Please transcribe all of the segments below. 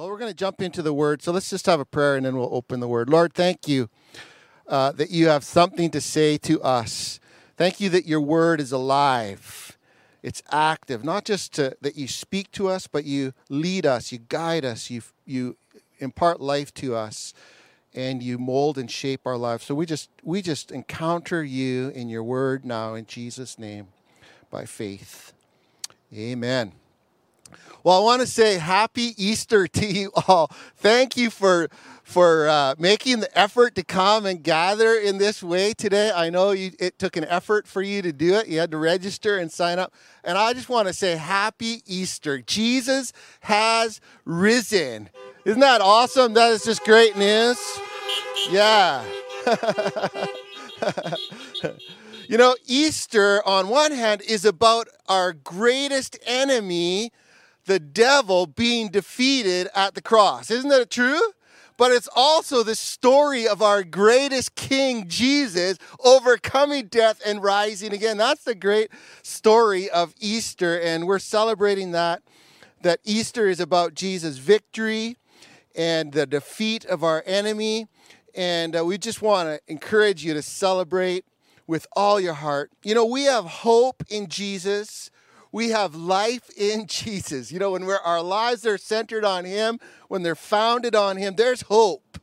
Well, we're going to jump into the Word, so let's just have a prayer and then we'll open the Word. Lord, thank you that you have something to say to us. Thank you that your Word is alive. It's active, not just that you speak to us, but you lead us, you guide us, you impart life to us, and you mold and shape our lives. So we just encounter you in your Word now in Jesus' name by faith. Amen. Well, I want to say happy Easter to you all. Thank you for making the effort to come and gather in this way today. I know it took an effort for you to do it. You had to register and sign up. And I just want to say happy Easter. Jesus has risen. Isn't that awesome? That is just great news. Yeah. You know, Easter, on one hand, is about our greatest enemy, the devil, being defeated at the cross. Isn't that true? But it's also the story of our greatest King, Jesus, overcoming death and rising again. That's the great story of Easter, and we're celebrating that Easter is about Jesus' victory and the defeat of our enemy. And we just want to encourage you to celebrate with all your heart. You know, we have hope in Jesus. We have life in Jesus. You know, when our lives are centered on Him, when they're founded on Him, there's hope.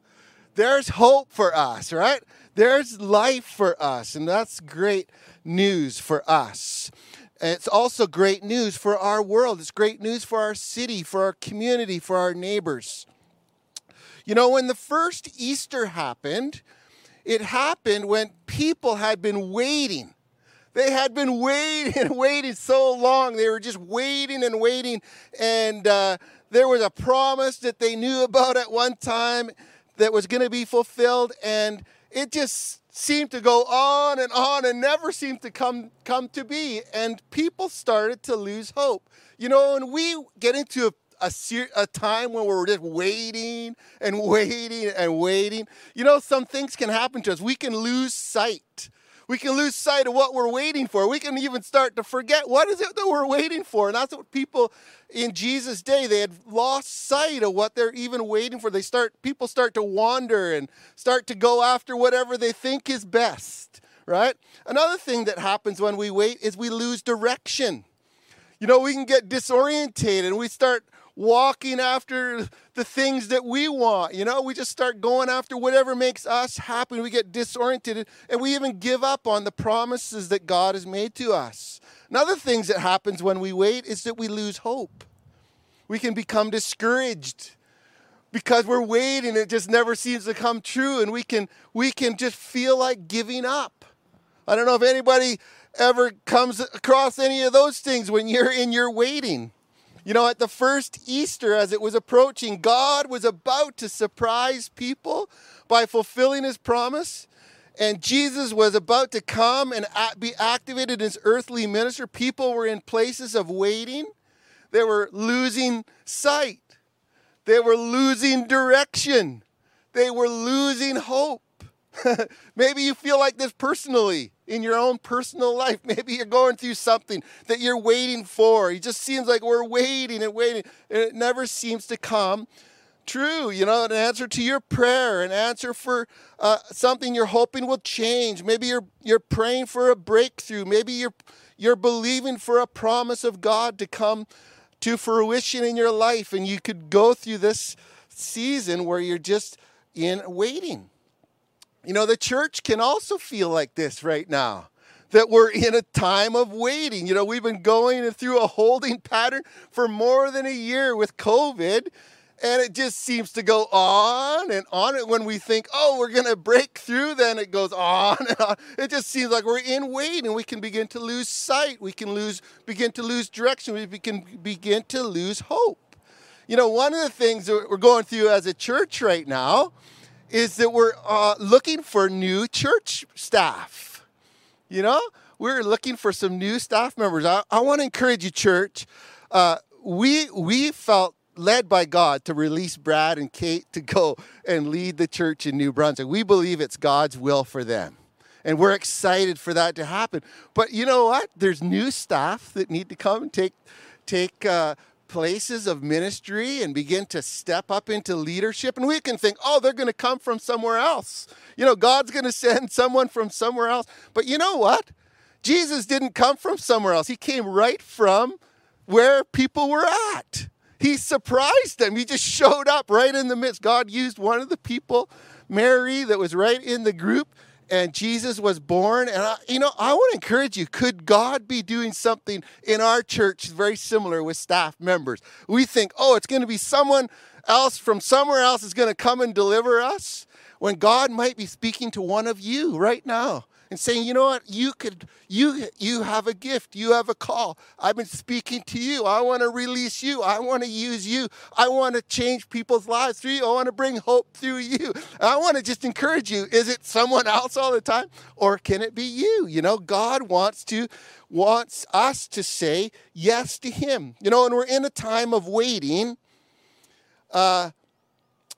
There's hope for us, right? There's life for us, and that's great news for us. And it's also great news for our world. It's great news for our city, for our community, for our neighbors. You know, when the first Easter happened, it happened when people had been waiting. They had been waiting and waiting so long. They were just waiting and waiting. And there was a promise that they knew about at one time that was going to be fulfilled. And it just seemed to go on and never seemed to come to be. And people started to lose hope. You know, when we get into a time when we're just waiting and waiting and waiting, you know, some things can happen to us. We can lose sight. We can lose sight of what we're waiting for. We can even start to forget what is it that we're waiting for. And that's what people in Jesus' day, they had lost sight of what they're even waiting for. People start to wander and start to go after whatever they think is best, right? Another thing that happens when we wait is we lose direction. You know, we can get disorientated and we start walking after the things that we want. You know, we just start going after whatever makes us happy. We get disoriented and we even give up on the promises that God has made to us. Another thing that happens when we wait is that we lose hope. We can become discouraged because we're waiting. It just never seems to come true, and we can just feel like giving up. I don't know if anybody ever comes across any of those things when you're in your waiting. You know, at the first Easter, as it was approaching, God was about to surprise people by fulfilling His promise. And Jesus was about to come and be activated in His earthly ministry. People were in places of waiting. They were losing sight. They were losing direction. They were losing hope. Maybe you feel like this personally in your own personal life. Maybe you're going through something that you're waiting for. It just seems like we're waiting and waiting, and it never seems to come true. You know, an answer to your prayer, an answer for something you're hoping will change. Maybe you're praying for a breakthrough. Maybe you're believing for a promise of God to come to fruition in your life, and you could go through this season where you're just in waiting. You know, the church can also feel like this right now, that we're in a time of waiting. You know, we've been going through a holding pattern for more than a year with COVID, and it just seems to go on and on. And when we think, oh, we're going to break through, then it goes on and on. It just seems like we're in waiting, and we can begin to lose sight. We can begin to lose direction. We can begin to lose hope. You know, one of the things that we're going through as a church right now is that we're looking for new church staff. You know, we're looking for some new staff members. I want to encourage you, church. We felt led by God to release Brad and Kate to go and lead the church in New Brunswick. We believe it's God's will for them, and we're excited for that to happen. But you know what? There's new staff that need to come and take places of ministry and begin to step up into leadership. And we can think, oh, they're going to come from somewhere else. You know, God's going to send someone from somewhere else. But you know what? Jesus didn't come from somewhere else. He came right from where people were at. He surprised them. He just showed up right in the midst. God used one of the people, Mary, that was right in the group, and Jesus was born. And, I want to encourage you, could God be doing something in our church very similar with staff members? We think, oh, it's going to be someone else from somewhere else is going to come and deliver us, when God might be speaking to one of you right now and saying, you know what, you have a gift, you have a call. I've been speaking to you. I want to release you. I want to use you. I want to change people's lives through you. I want to bring hope through you. And I want to just encourage you. Is it someone else all the time, or can it be you? You know, God wants us to say yes to him. You know, and we're in a time of waiting.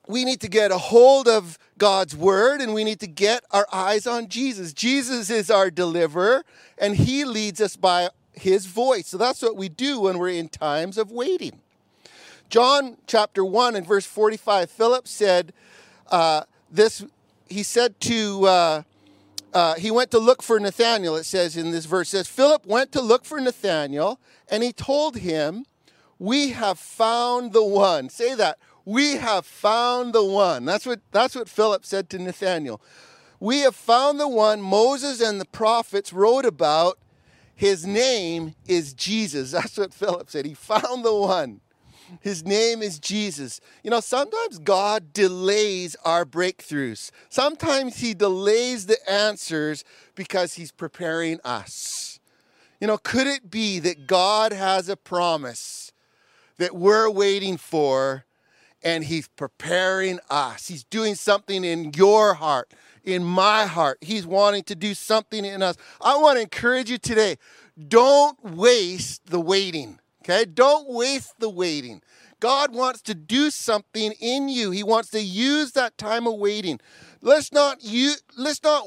We need to get a hold of God's word, and we need to get our eyes on Jesus. Jesus is our deliverer, and he leads us by his voice. So that's what we do when we're in times of waiting. John chapter 1 and verse 45, Philip said he went to look for Nathanael, it says in this verse. It says, Philip went to look for Nathanael, and he told him, we have found the one. Say that. We have found the one. That's what Philip said to Nathanael. We have found the one Moses and the prophets wrote about. His name is Jesus. That's what Philip said. He found the one. His name is Jesus. You know, sometimes God delays our breakthroughs. Sometimes he delays the answers because he's preparing us. You know, could it be that God has a promise that we're waiting for, and he's preparing us? He's doing something in your heart, in my heart. He's wanting to do something in us. I want to encourage you today, don't waste the waiting, okay? Don't waste the waiting. God wants to do something in you. He wants to use that time of waiting. Let's not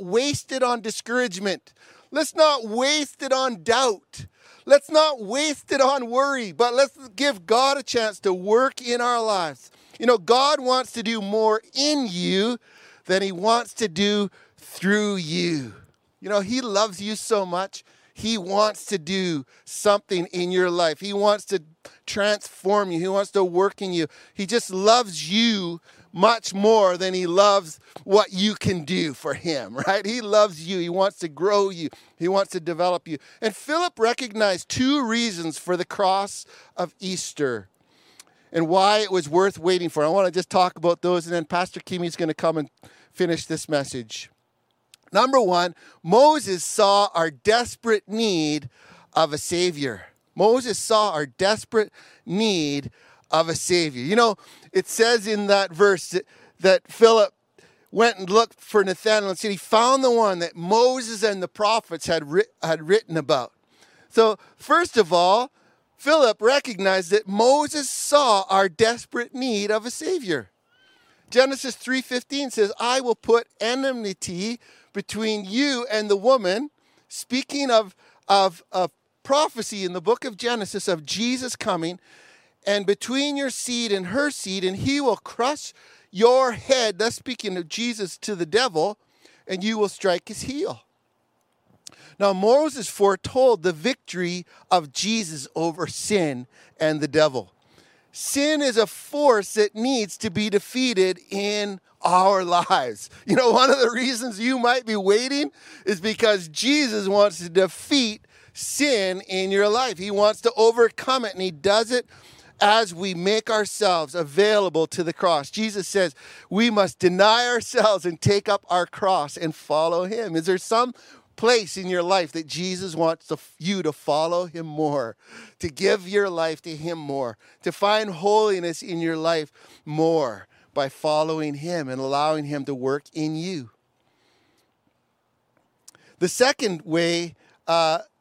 waste it on discouragement. Let's not waste it on doubt. Let's not waste it on worry, but let's give God a chance to work in our lives. You know, God wants to do more in you than he wants to do through you. You know, he loves you so much. He wants to do something in your life. He wants to transform you. He wants to work in you. He just loves you much more than he loves what you can do for him, right? He loves you. He wants to grow you. He wants to develop you. And Philip recognized two reasons for the cross of Easter and why it was worth waiting for. I want to just talk about those, and then Pastor Kimi's going to come and finish this message. Number one, Moses saw our desperate need of a Savior. Moses saw our desperate need of a Savior. You know, it says in that verse that Philip went and looked for Nathanael and said he found the one that Moses and the prophets had written about. So first of all, Philip recognized that Moses saw our desperate need of a Savior. Genesis 3:15 says, I will put enmity between you and the woman, speaking of prophecy in the book of Genesis of Jesus coming, and between your seed and her seed, and he will crush your head. That's speaking of Jesus to the devil, and you will strike his heel. Now, Moses foretold the victory of Jesus over sin and the devil. Sin is a force that needs to be defeated in our lives. You know, one of the reasons you might be waiting is because Jesus wants to defeat sin in your life. He wants to overcome it, and he does it as we make ourselves available to the cross. Jesus says we must deny ourselves and take up our cross and follow him. Is there some place in your life that Jesus wants you to follow him more, to give your life to him more, to find holiness in your life more by following him and allowing him to work in you? The second way that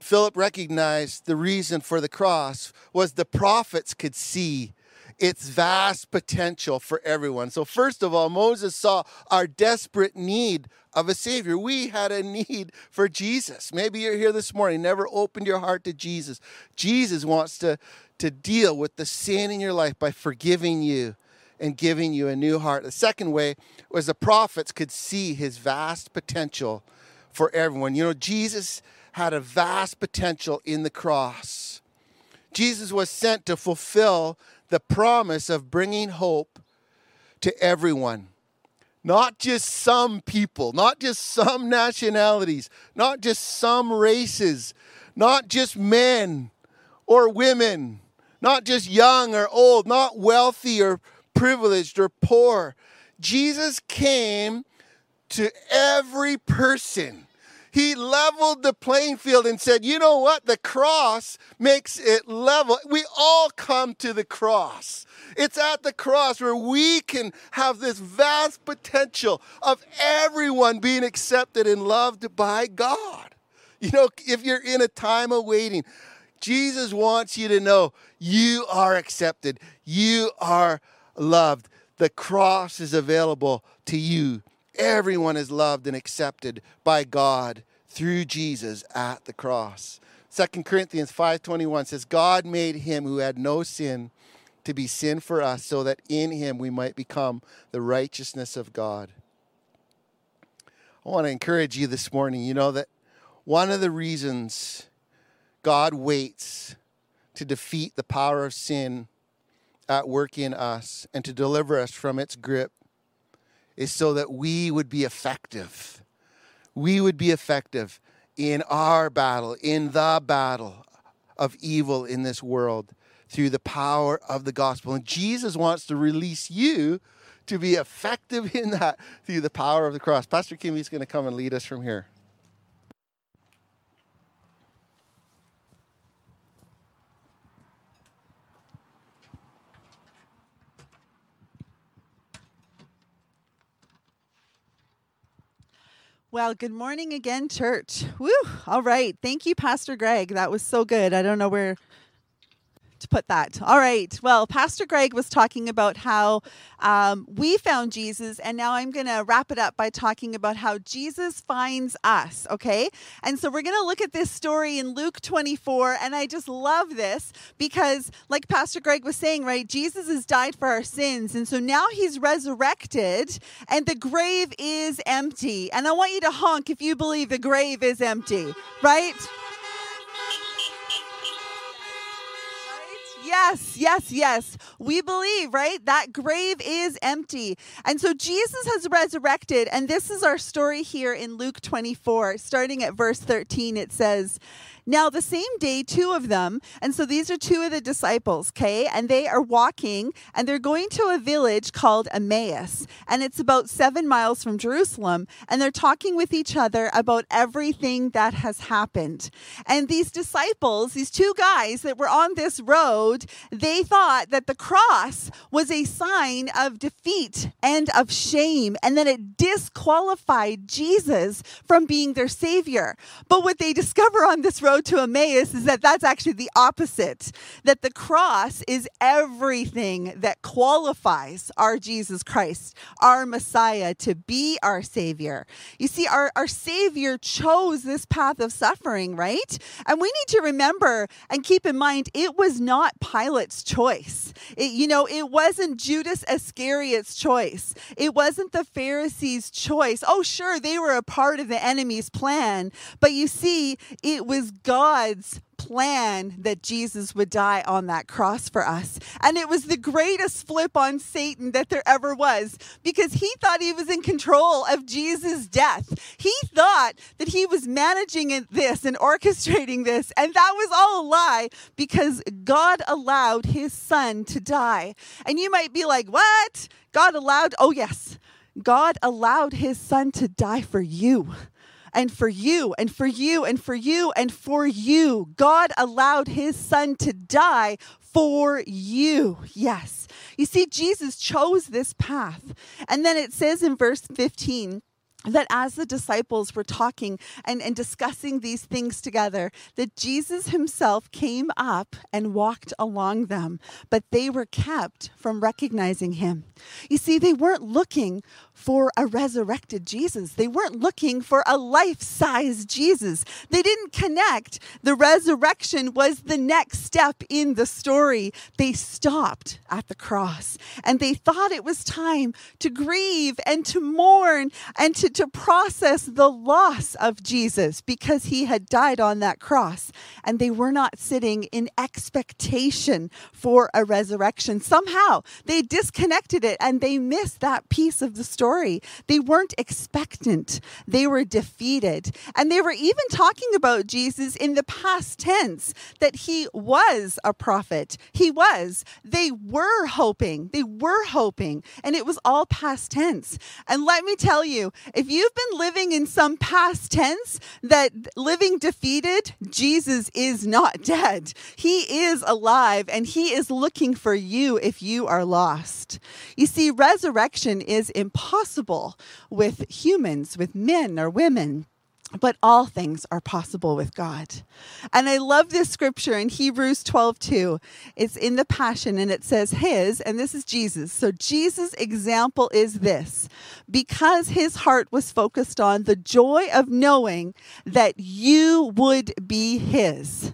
Philip recognized the reason for the cross was the prophets could see its vast potential for everyone. So first of all, Moses saw our desperate need of a Savior. We had a need for Jesus. Maybe you're here this morning, never opened your heart to Jesus. Jesus wants to to deal with the sin in your life by forgiving you and giving you a new heart. The second way was the prophets could see his vast potential for everyone. You know, Jesus had a vast potential in the cross. Jesus was sent to fulfill the promise of bringing hope to everyone. Not just some people, not just some nationalities, not just some races, not just men or women, not just young or old, not wealthy or privileged or poor. Jesus came to every person. He leveled the playing field and said, you know what? The cross makes it level. We all come to the cross. It's at the cross where we can have this vast potential of everyone being accepted and loved by God. You know, if you're in a time of waiting, Jesus wants you to know you are accepted. You are loved. The cross is available to you. Everyone is loved and accepted by God through Jesus at the cross. 2 Corinthians 5:21 says, God made him who had no sin to be sin for us, so that in him we might become the righteousness of God. I want to encourage you this morning. You know that one of the reasons God waits to defeat the power of sin at work in us and to deliver us from its grip is so that we would be effective. We would be effective in our battle, in the battle of evil in this world through the power of the gospel. And Jesus wants to release you to be effective in that through the power of the cross. Pastor Kim is going to come and lead us from here. Well, good morning again, church. Woo! All right. Thank you, Pastor Greg. That was so good. I don't know where to put that. All right. Well, Pastor Greg was talking about how we found Jesus, and now I'm going to wrap it up by talking about how Jesus finds us, okay? And so we're going to look at this story in Luke 24, and I just love this because, like Pastor Greg was saying, right, Jesus has died for our sins, and so now he's resurrected, and the grave is empty. And I want you to honk if you believe the grave is empty, right? Yes, yes, yes. We believe, right? That grave is empty. And so Jesus has resurrected. And this is our story here in Luke 24, starting at verse 13. It says, now the same day, two of them, and so these are two of the disciples, okay? And they are walking, and they're going to a village called Emmaus, and it's about 7 miles from Jerusalem, and they're talking with each other about everything that has happened. And these disciples, these two guys that were on this road, they thought that the cross was a sign of defeat and of shame, and that it disqualified Jesus from being their Savior. But what they discover on this road to Emmaus is that that's actually the opposite, that the cross is everything that qualifies our Jesus Christ, our Messiah, to be our Savior. You see, our Savior chose this path of suffering, right? And we need to remember and keep in mind, it was not Pilate's choice. It wasn't Judas Iscariot's choice. It wasn't the Pharisees' choice. Oh, sure, they were a part of the enemy's plan, but you see, it was God's plan that Jesus would die on that cross for us. And it was the greatest flip on Satan that there ever was, because he thought he was in control of Jesus' death. He thought that he was managing this and orchestrating this, and that was all a lie, because God allowed his son to die. And you might be like, what? God allowed? Oh, yes. God allowed his son to die for you. And for you, and for you, and for you, and for you. God allowed his son to die for you. Yes. You see, Jesus chose this path. And then it says in verse 15, that as the disciples were talking and discussing these things together, that Jesus himself came up and walked along them, but they were kept from recognizing him. You see, they weren't looking for a resurrected Jesus. They weren't looking for a life-size Jesus. They didn't connect. The resurrection was the next step in the story. They stopped at the cross, and they thought it was time to grieve and to mourn and to process the loss of Jesus because he had died on that cross, and they were not sitting in expectation for a resurrection. Somehow they disconnected it and they missed that piece of the story. They weren't expectant. They were defeated. And they were even talking about Jesus in the past tense, that he was a prophet. He was. They were hoping. They were hoping. And it was all past tense. And let me tell you, if you've been living in some past tense, that living defeated, Jesus is not dead. He is alive, and he is looking for you if you are lost. You see, resurrection is impossible with humans, with men or women, but all things are possible with God. And I love this scripture in Hebrews 12:2. It's in the Passion, and it says his, and this is Jesus. So Jesus' example is this: because his heart was focused on the joy of knowing that you would be his.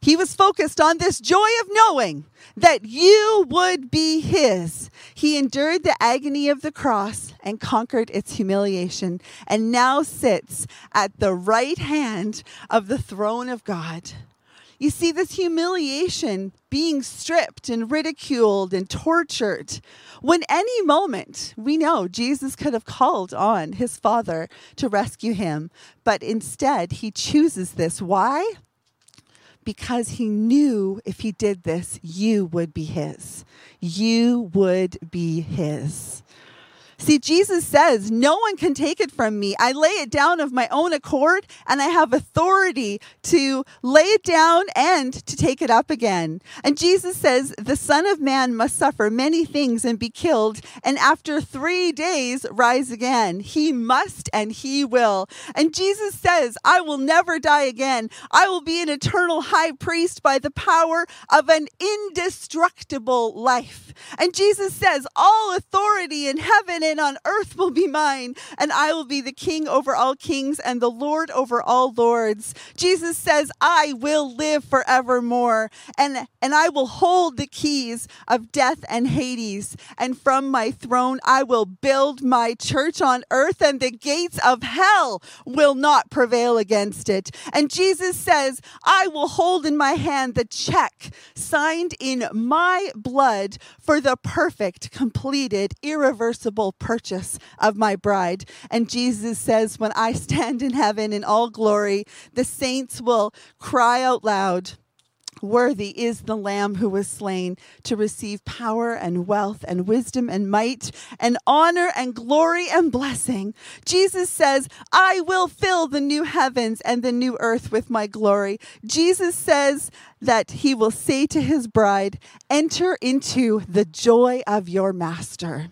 He was focused on this joy of knowing that you would be his. He endured the agony of the cross and conquered its humiliation, and now sits at the right hand of the throne of God. You see, this humiliation, being stripped and ridiculed and tortured, when any moment, we know Jesus could have called on his Father to rescue him, but instead he chooses this. Why? Because he knew if he did this, you would be his. You would be his. See, Jesus says, no one can take it from me. I lay it down of my own accord, and I have authority to lay it down and to take it up again. And Jesus says, the Son of Man must suffer many things and be killed, and after 3 days rise again. He must and he will. And Jesus says, I will never die again. I will be an eternal high priest by the power of an indestructible life. And Jesus says, all authority in heaven and on earth will be mine, and I will be the king over all kings and the Lord over all lords. Jesus says, I will live forevermore, and I will hold the keys of death and Hades, and from my throne I will build my church on earth, and the gates of hell will not prevail against it. And Jesus says, I will hold in my hand the check signed in my blood for the perfect, completed, irreversible purchase of my bride. And Jesus says, when I stand in heaven in all glory, the saints will cry out loud, worthy is the Lamb who was slain to receive power and wealth and wisdom and might and honor and glory and blessing. Jesus says, I will fill the new heavens and the new earth with my glory. Jesus says that he will say to his bride, enter into the joy of your master.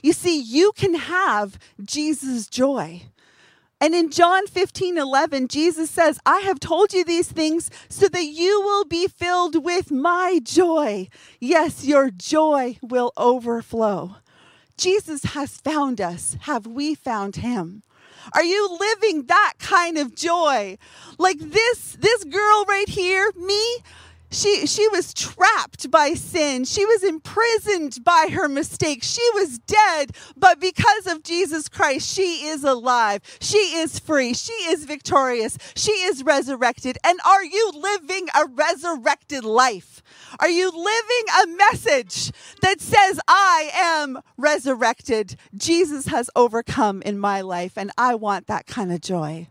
You see, you can have Jesus' joy. And in John 15:11, Jesus says, I have told you these things so that you will be filled with my joy. Yes, your joy will overflow. Jesus has found us. Have we found him? Are you living that kind of joy? Like this girl right here, me? She was trapped by sin. She was imprisoned by her mistakes. She was dead, but because of Jesus Christ, she is alive. She is free. She is victorious. She is resurrected. And are you living a resurrected life? Are you living a message that says, I am resurrected? Jesus has overcome in my life, and I want that kind of joy.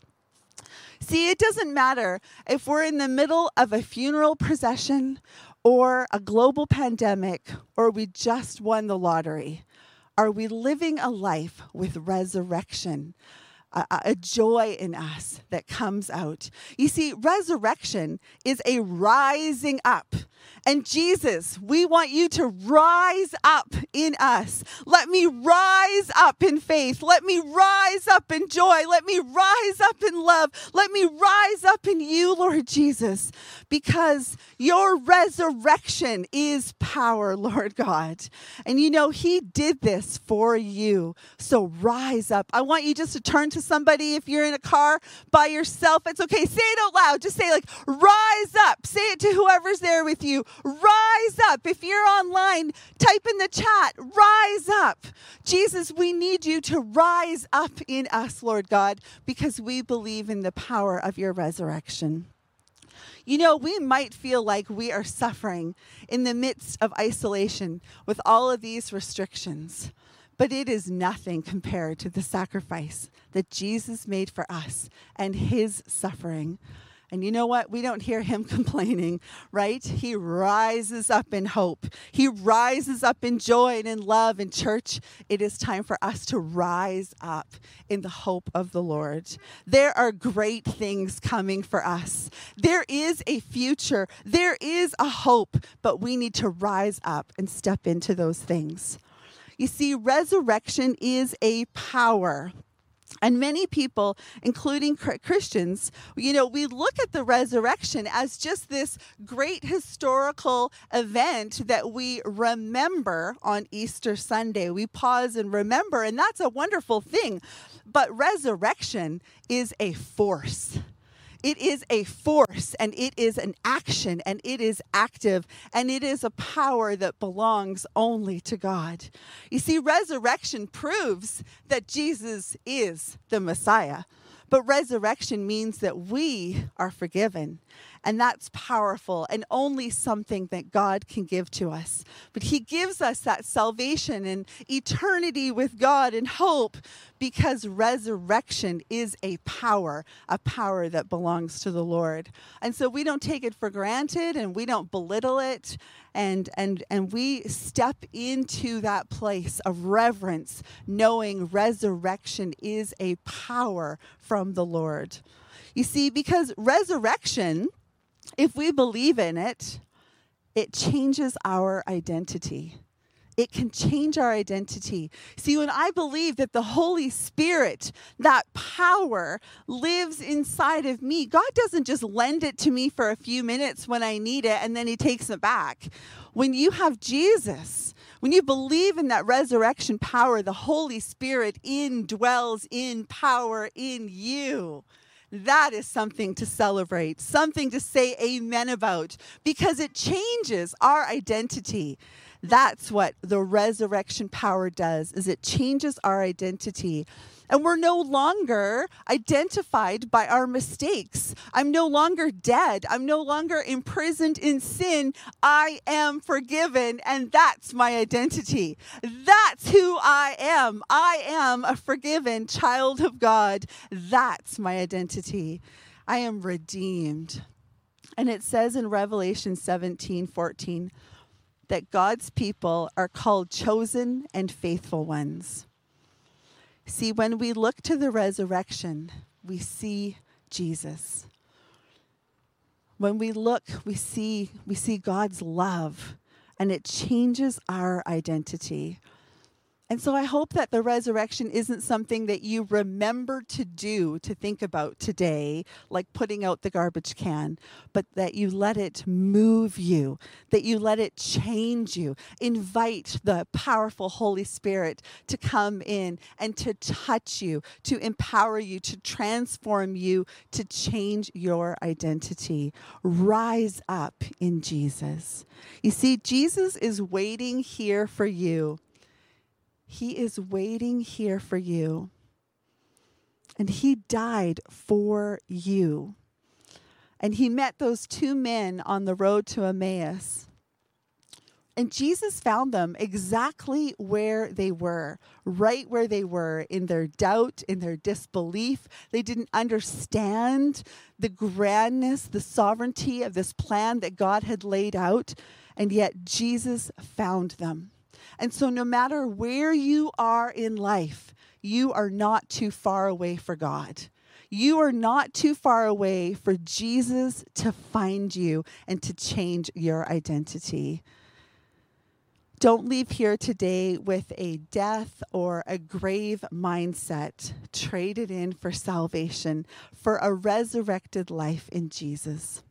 See, it doesn't matter if we're in the middle of a funeral procession or a global pandemic or we just won the lottery. Are we living a life with resurrection? A joy in us that comes out. You see, resurrection is a rising up. And Jesus, we want you to rise up in us. Let me rise up in faith. Let me rise up in joy. Let me rise up in love. Let me rise up in you, Lord Jesus, because your resurrection is power, Lord God. And you know, he did this for you. So rise up. I want you just to turn to somebody. If you're in a car by yourself, it's okay. Say it out loud. Just say, like, rise up. Say it to whoever's there with you. Rise up. If you're online, type in the chat, rise up. Jesus, we need you to rise up in us, Lord God, because we believe in the power of your resurrection. You know, we might feel like we are suffering in the midst of isolation with all of these restrictions, but it is nothing compared to the sacrifice that Jesus made for us and his suffering. And you know what? We don't hear him complaining, right? He rises up in hope. He rises up in joy and in love. And church, it is time for us to rise up in the hope of the Lord. There are great things coming for us. There is a future. There is a hope. But we need to rise up and step into those things. You see, resurrection is a power. And many people, including Christians, you know, we look at the resurrection as just this great historical event that we remember on Easter Sunday. We pause and remember, and that's a wonderful thing. But resurrection is a force. It is a force, and it is an action, and it is active, and it is a power that belongs only to God. You see, resurrection proves that Jesus is the Messiah. But resurrection means that we are forgiven, and that's powerful and only something that God can give to us. But he gives us that salvation and eternity with God and hope because resurrection is a power that belongs to the Lord. And so we don't take it for granted, and we don't belittle it, and we step into that place of reverence, knowing resurrection is a power from the Lord. You see, because resurrection, if we believe in it, it changes our identity. It can change our identity. See, when I believe that the Holy Spirit, that power, lives inside of me, God doesn't just lend it to me for a few minutes when I need it and then he takes it back. When you have Jesus, when you believe in that resurrection power, the Holy Spirit indwells in power in you. That is something to celebrate, something to say amen about, because it changes our identity. That's what the resurrection power does, is it changes our identity. And we're no longer identified by our mistakes. I'm no longer dead. I'm no longer imprisoned in sin. I am forgiven, and that's my identity. That's who I am. I am a forgiven child of God. That's my identity. I am redeemed. And it says in Revelation 17:14 that God's people are called chosen and faithful ones. See, when we look to the resurrection, we see Jesus. When we look, we see God's love, and it changes our identity. And so I hope that the resurrection isn't something that you remember to do, to think about today, like putting out the garbage can, but that you let it move you, that you let it change you. Invite the powerful Holy Spirit to come in and to touch you, to empower you, to transform you, to change your identity. Rise up in Jesus. You see, Jesus is waiting here for you. He is waiting here for you, and he died for you. And he met those two men on the road to Emmaus, and Jesus found them exactly where they were, right where they were, in their doubt, in their disbelief. They didn't understand the grandness, the sovereignty of this plan that God had laid out, and yet Jesus found them. And so no matter where you are in life, you are not too far away for God. You are not too far away for Jesus to find you and to change your identity. Don't leave here today with a death or a grave mindset. Trade it in for salvation, for a resurrected life in Jesus.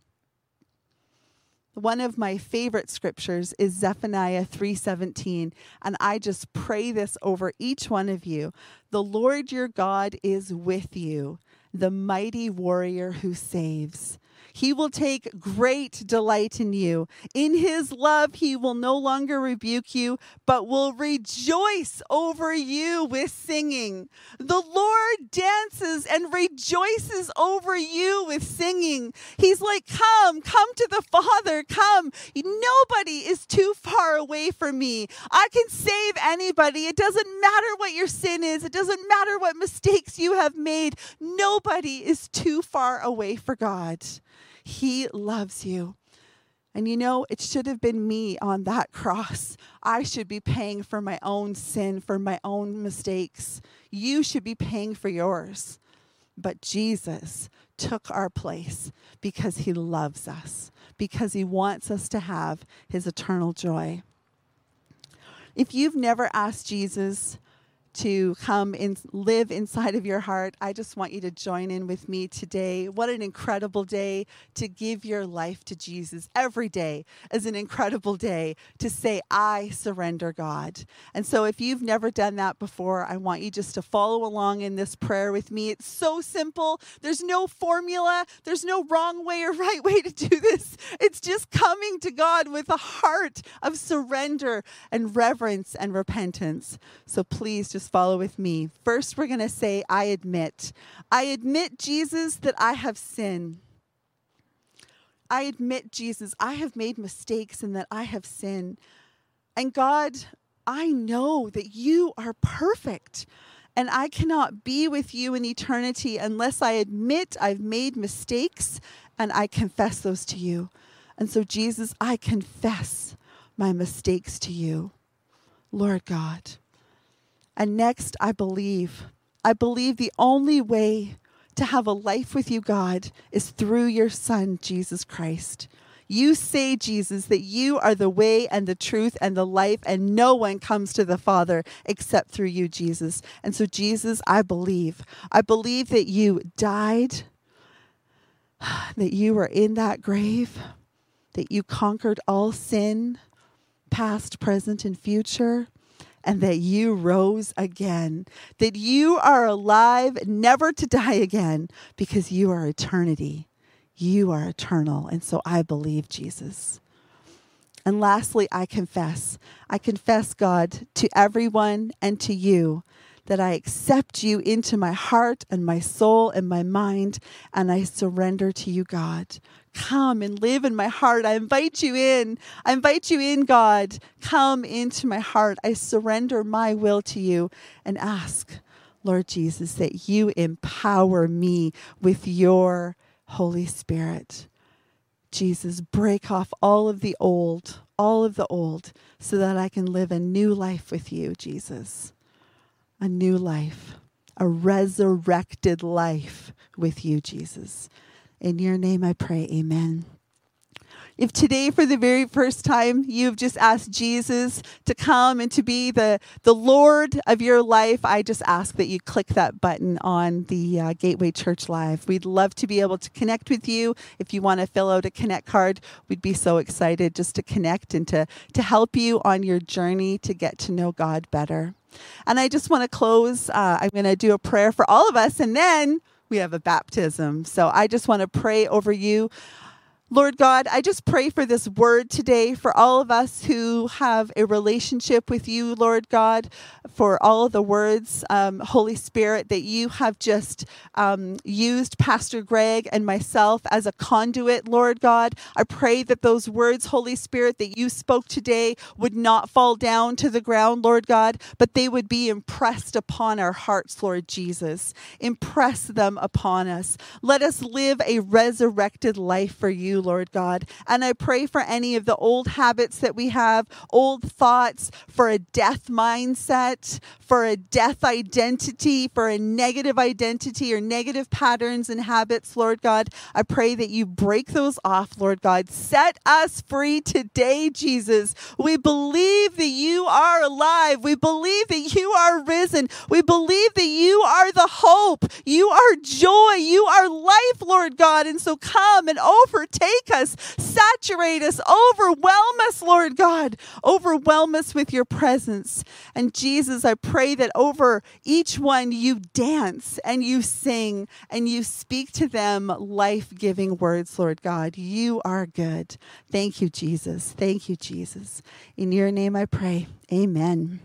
One of my favorite scriptures is Zephaniah 3:17, and I just pray this over each one of you. The Lord your God is with you, the mighty warrior who saves. He will take great delight in you. In his love, he will no longer rebuke you, but will rejoice over you with singing. The Lord dances and rejoices over you with singing. He's like, come, come to the Father, come. Nobody is too far away from me. I can save anybody. It doesn't matter what your sin is. It doesn't matter what mistakes you have made. Nobody is too far away for God. He loves you. And you know, it should have been me on that cross. I should be paying for my own sin, for my own mistakes. You should be paying for yours. But Jesus took our place because he loves us, because he wants us to have his eternal joy. If you've never asked Jesus to come and live inside of your heart, I just want you to join in with me today. What an incredible day to give your life to Jesus. Every day is an incredible day to say, I surrender, God. And so if you've never done that before, I want you just to follow along in this prayer with me. It's so simple. There's no formula. There's no wrong way or right way to do this. It's just coming to God with a heart of surrender and reverence and repentance. So please just follow with me. First, we're going to say, I admit. I admit, Jesus, that I have sinned. I admit, Jesus, I have made mistakes and that I have sinned. And God, I know that you are perfect and I cannot be with you in eternity unless I admit I've made mistakes and I confess those to you. And so, Jesus, I confess my mistakes to you, Lord God. And next, I believe. I believe the only way to have a life with you, God, is through your Son, Jesus Christ. You say, Jesus, that you are the way and the truth and the life, and no one comes to the Father except through you, Jesus. And so, Jesus, I believe. I believe that you died, that you were in that grave, that you conquered all sin, past, present, and future, and that you rose again, that you are alive, never to die again, because you are eternity. You are eternal. And so I believe, Jesus. And lastly, I confess. I confess, God, to everyone and to you that I accept you into my heart and my soul and my mind, and I surrender to you, God. Come and live in my heart. I invite you in. I invite you in, God. Come into my heart. I surrender my will to you and ask, Lord Jesus, that you empower me with your Holy Spirit. Jesus, break off all of the old, so that I can live a new life with you, Jesus. A new life, a resurrected life with you, Jesus. In your name I pray, amen. If today, for the very first time, you've just asked Jesus to come and to be the Lord of your life, I just ask that you click that button on the Gateway Church Live. We'd love to be able to connect with you. If you want to fill out a Connect card, we'd be so excited just to connect and to help you on your journey to get to know God better. And I just want to close. I'm going to do a prayer for all of us, and then we have a baptism. So I just want to pray over you. Lord God, I just pray for this word today, for all of us who have a relationship with you, Lord God, for all of the words, Holy Spirit, that you have just used Pastor Greg and myself as a conduit, Lord God. I pray that those words, Holy Spirit, that you spoke today would not fall down to the ground, Lord God, but they would be impressed upon our hearts, Lord Jesus. Impress them upon us. Let us live a resurrected life for you, you, Lord God. And I pray for any of the old habits that we have, old thoughts, for a death mindset, for a death identity, for a negative identity or negative patterns and habits, Lord God. I pray that you break those off, Lord God. Set us free today, Jesus. We believe that you are alive. We believe that you are risen. We believe that you are the hope. You are joy. You are life, Lord God. And so come and overtake us, saturate us, overwhelm us, Lord God. Overwhelm us with your presence. And Jesus, I pray that over each one you dance and you sing and you speak to them life-giving words, Lord God. You are good. Thank you, Jesus. Thank you, Jesus. In your name I pray. Amen.